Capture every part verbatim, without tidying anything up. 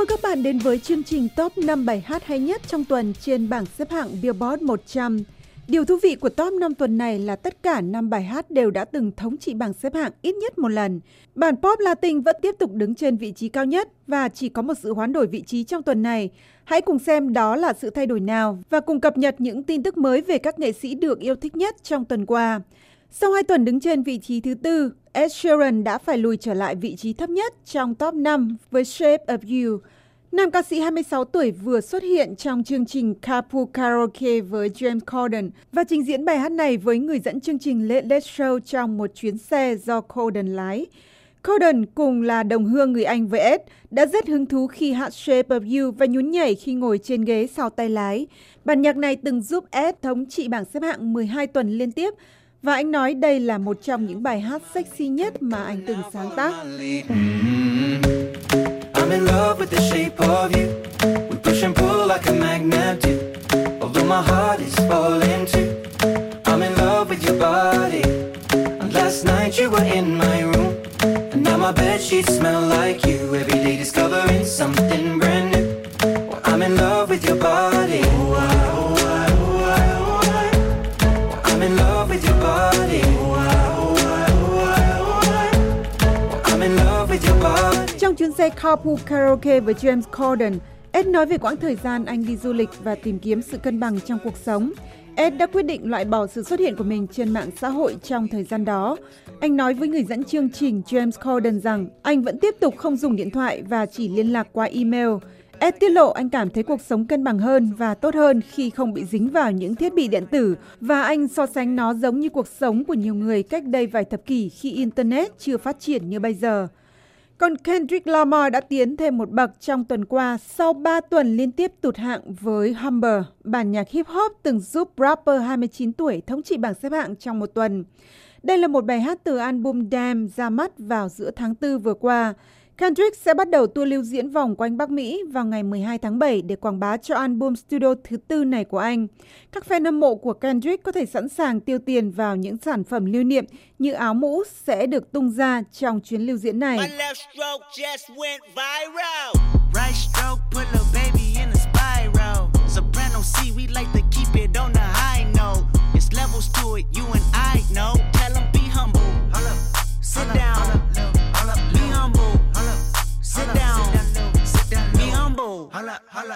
mừng các bạn đến với chương trình top năm bài hát hay nhất trong tuần trên bảng xếp hạng Billboard một trăm. Điều thú vị của top năm tuần này là tất cả năm bài hát đều đã từng thống trị bảng xếp hạng ít nhất một lần. Bản pop Latin vẫn tiếp tục đứng trên vị trí cao nhất và chỉ có một sự hoán đổi vị trí trong tuần này. Hãy cùng xem đó là sự thay đổi nào và cùng cập nhật những tin tức mới về các nghệ sĩ được yêu thích nhất trong tuần qua. Sau hai tuần đứng trên vị trí thứ tư, Ed Sheeran đã phải lùi trở lại vị trí thấp nhất trong top năm với Shape of You. Nam ca sĩ hai mươi sáu tuổi vừa xuất hiện trong chương trình Carpool Karaoke với James Corden và trình diễn bài hát này với người dẫn chương trình Late Late Show trong một chuyến xe do Corden lái. Corden cùng là đồng hương người Anh với Ed đã rất hứng thú khi hát Shape of You và nhún nhảy khi ngồi trên ghế sau tay lái. Bản nhạc này từng giúp Ed thống trị bảng xếp hạng mười hai tuần liên tiếp. Và anh nói đây là một trong những bài hát sexy nhất mà anh từng sáng tác. Trong chuyến xe Carpool Karaoke với James Corden, Ed nói về quãng thời gian anh đi du lịch và tìm kiếm sự cân bằng trong cuộc sống. Ed đã quyết định loại bỏ sự xuất hiện của mình trên mạng xã hội trong thời gian đó. Anh nói với người dẫn chương trình James Corden rằng anh vẫn tiếp tục không dùng điện thoại và chỉ liên lạc qua email. Ed tiết lộ anh cảm thấy cuộc sống cân bằng hơn và tốt hơn khi không bị dính vào những thiết bị điện tử và anh so sánh nó giống như cuộc sống của nhiều người cách đây vài thập kỷ khi Internet chưa phát triển như bây giờ. Còn Kendrick Lamar đã tiến thêm một bậc trong tuần qua sau ba tuần liên tiếp tụt hạng với Humble, bản nhạc hip-hop từng giúp rapper hai mươi chín tuổi thống trị bảng xếp hạng trong một tuần. Đây là một bài hát từ album Damn ra mắt vào giữa tháng tư vừa qua. Kendrick sẽ bắt đầu tour lưu diễn vòng quanh Bắc Mỹ vào ngày mười hai tháng bảy để quảng bá cho album studio thứ tư này của anh. Các fan hâm mộ của Kendrick có thể sẵn sàng tiêu tiền vào những sản phẩm lưu niệm như áo mũ sẽ được tung ra trong chuyến lưu diễn này.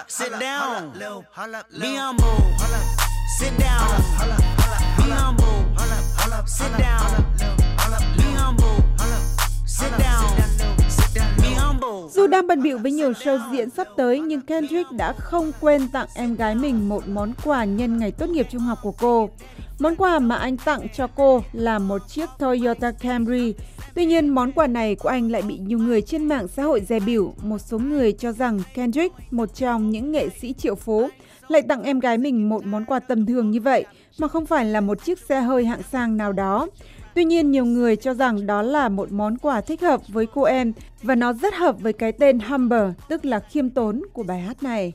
Sit down, be humble. Sit down, be humble. Sit down, be humble. Sit down, be humble. Dù đang bận bịu với nhiều show diễn sắp tới, nhưng Kendrick đã không quên tặng em gái mình một món quà nhân ngày tốt nghiệp trung học của cô. Món quà mà anh tặng cho cô là một chiếc Toyota Camry. Tuy nhiên, món quà này của anh lại bị nhiều người trên mạng xã hội dè bỉu. Một số người cho rằng Kendrick, một trong những nghệ sĩ triệu phú, lại tặng em gái mình một món quà tầm thường như vậy, mà không phải là một chiếc xe hơi hạng sang nào đó. Tuy nhiên, nhiều người cho rằng đó là một món quà thích hợp với cô em và nó rất hợp với cái tên Humble, tức là khiêm tốn của bài hát này.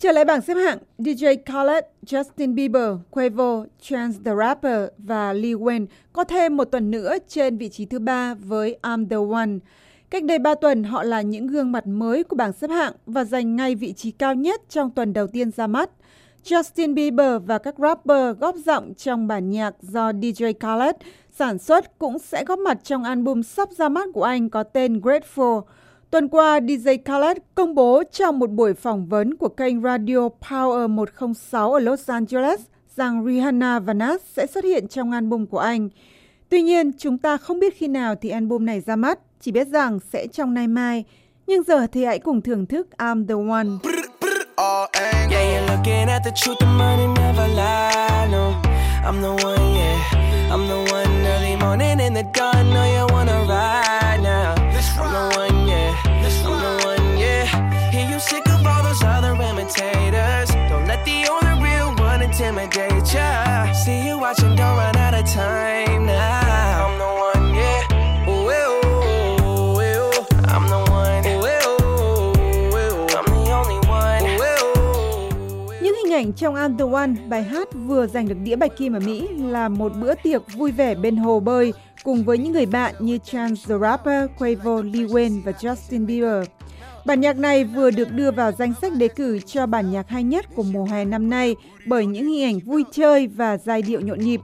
Trở lại bảng xếp hạng, đê gi Khaled, Justin Bieber, Quavo, Chance the Rapper và Lil Wayne có thêm một tuần nữa trên vị trí thứ ba với I'm the One. Cách đây ba tuần, họ là những gương mặt mới của bảng xếp hạng và giành ngay vị trí cao nhất trong tuần đầu tiên ra mắt. Justin Bieber và các rapper góp giọng trong bản nhạc do đê gi Khaled sản xuất cũng sẽ góp mặt trong album sắp ra mắt của anh có tên Grateful. Tuần qua, đê gi Khaled công bố trong một buổi phỏng vấn của kênh Radio Power một không sáu ở Los Angeles rằng Rihanna và Nas sẽ xuất hiện trong album của anh. Tuy nhiên, chúng ta không biết khi nào thì album này ra mắt, chỉ biết rằng sẽ trong nay mai. Nhưng giờ thì hãy cùng thưởng thức I'm the One. Những hình ảnh trong I'm the One, bài hát vừa giành được đĩa bạch kim ở Mỹ, là một bữa tiệc vui vẻ bên hồ bơi cùng với những người bạn như Chance the Rapper, Quavo, Lil Wayne và Justin Bieber. Bản nhạc này vừa được đưa vào danh sách đề cử cho bản nhạc hay nhất của mùa hè năm nay bởi những hình ảnh vui chơi và giai điệu nhộn nhịp.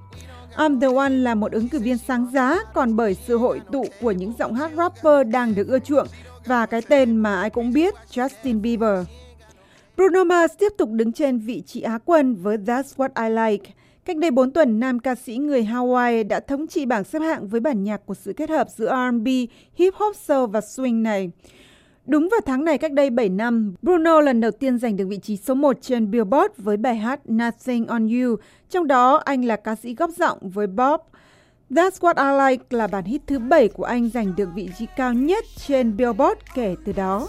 I'm the One là một ứng cử viên sáng giá, còn bởi sự hội tụ của những giọng hát rapper đang được ưa chuộng và cái tên mà ai cũng biết, Justin Bieber. Bruno Mars tiếp tục đứng trên vị trí Á quân với That's What I Like. Cách đây bốn tuần, nam ca sĩ người Hawaii đã thống trị bảng xếp hạng với bản nhạc của sự kết hợp giữa R and B, hip hop soul và swing này. Đúng vào tháng này cách đây bảy năm, Bruno lần đầu tiên giành được vị trí số một trên Billboard với bài hát Nothing On You, trong đó anh là ca sĩ góp giọng với Bob. That's What I Like là bản hit thứ bảy của anh giành được vị trí cao nhất trên Billboard kể từ đó.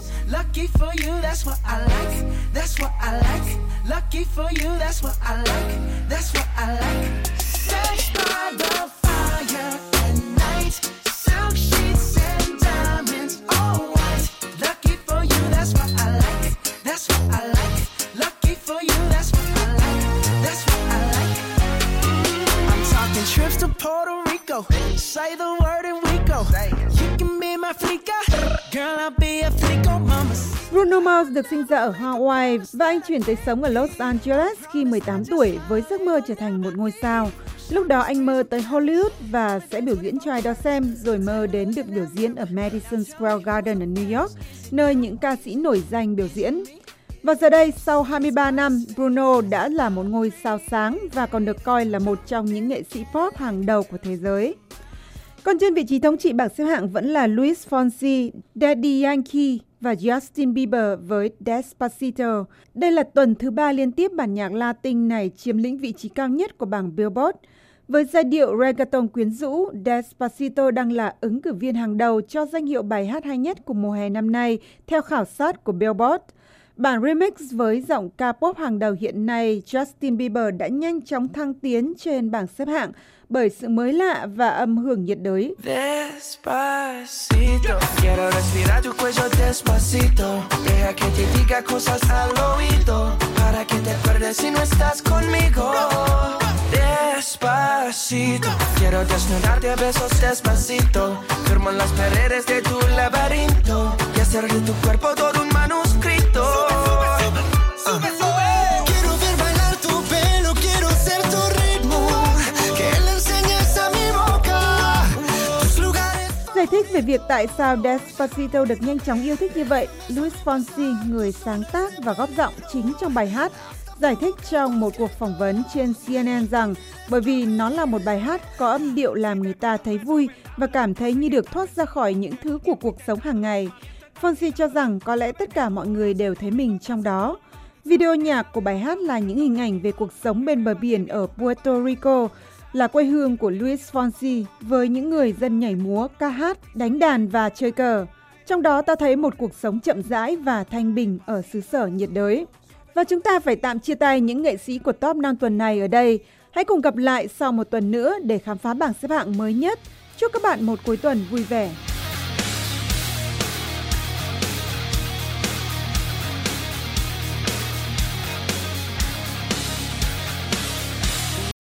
Trips to Puerto Rico, say the word and we go. You can be my flica, girl I'll be a flico mama. Bruno Mars được sinh ra ở Hawaii và anh chuyển tới sống ở Los Angeles khi mười tám tuổi với giấc mơ trở thành một ngôi sao. Lúc đó anh mơ tới Hollywood và sẽ biểu diễn cho ai đó xem, rồi mơ đến được biểu diễn ở Madison Square Garden ở New York, nơi những ca sĩ nổi danh biểu diễn. Và giờ đây, sau hai mươi ba năm, Bruno đã là một ngôi sao sáng và còn được coi là một trong những nghệ sĩ pop hàng đầu của thế giới. Còn trên vị trí thống trị bảng xếp hạng vẫn là Luis Fonsi, Daddy Yankee và Justin Bieber với Despacito. Đây là tuần thứ ba liên tiếp bản nhạc Latin này chiếm lĩnh vị trí cao nhất của bảng Billboard. Với giai điệu reggaeton quyến rũ, Despacito đang là ứng cử viên hàng đầu cho danh hiệu bài hát hay nhất của mùa hè năm nay, theo khảo sát của Billboard. Bản remix với giọng ca pop hàng đầu hiện nay, Justin Bieber đã nhanh chóng thăng tiến trên bảng xếp hạng bởi sự mới lạ và âm hưởng nhiệt đới. Despacito, quiero respirar tu cuello despacito, deja que te diga cosas al oído, para que te acuerdes si no estás conmigo. Despacito, quiero desnudarte a besos despacito, firmo en las paredes de tu laberinto y hacer de tu cuerpo todo un manuscrito. Giải thích về việc tại sao Despacito được nhanh chóng yêu thích như vậy, Luis Fonsi, người sáng tác và góp giọng chính trong bài hát, giải thích trong một cuộc phỏng vấn trên C N N rằng bởi vì nó là một bài hát có âm điệu làm người ta thấy vui và cảm thấy như được thoát ra khỏi những thứ của cuộc sống hàng ngày. Fonsi cho rằng có lẽ tất cả mọi người đều thấy mình trong đó. Video nhạc của bài hát là những hình ảnh về cuộc sống bên bờ biển ở Puerto Rico, là quê hương của Luis Fonsi, với những người dân nhảy múa, ca hát, đánh đàn và chơi cờ. Trong đó ta thấy một cuộc sống chậm rãi và thanh bình ở xứ sở nhiệt đới. Và chúng ta phải tạm chia tay những nghệ sĩ của top năm tuần này ở đây. Hãy cùng gặp lại sau một tuần nữa để khám phá bảng xếp hạng mới nhất. Chúc các bạn một cuối tuần vui vẻ.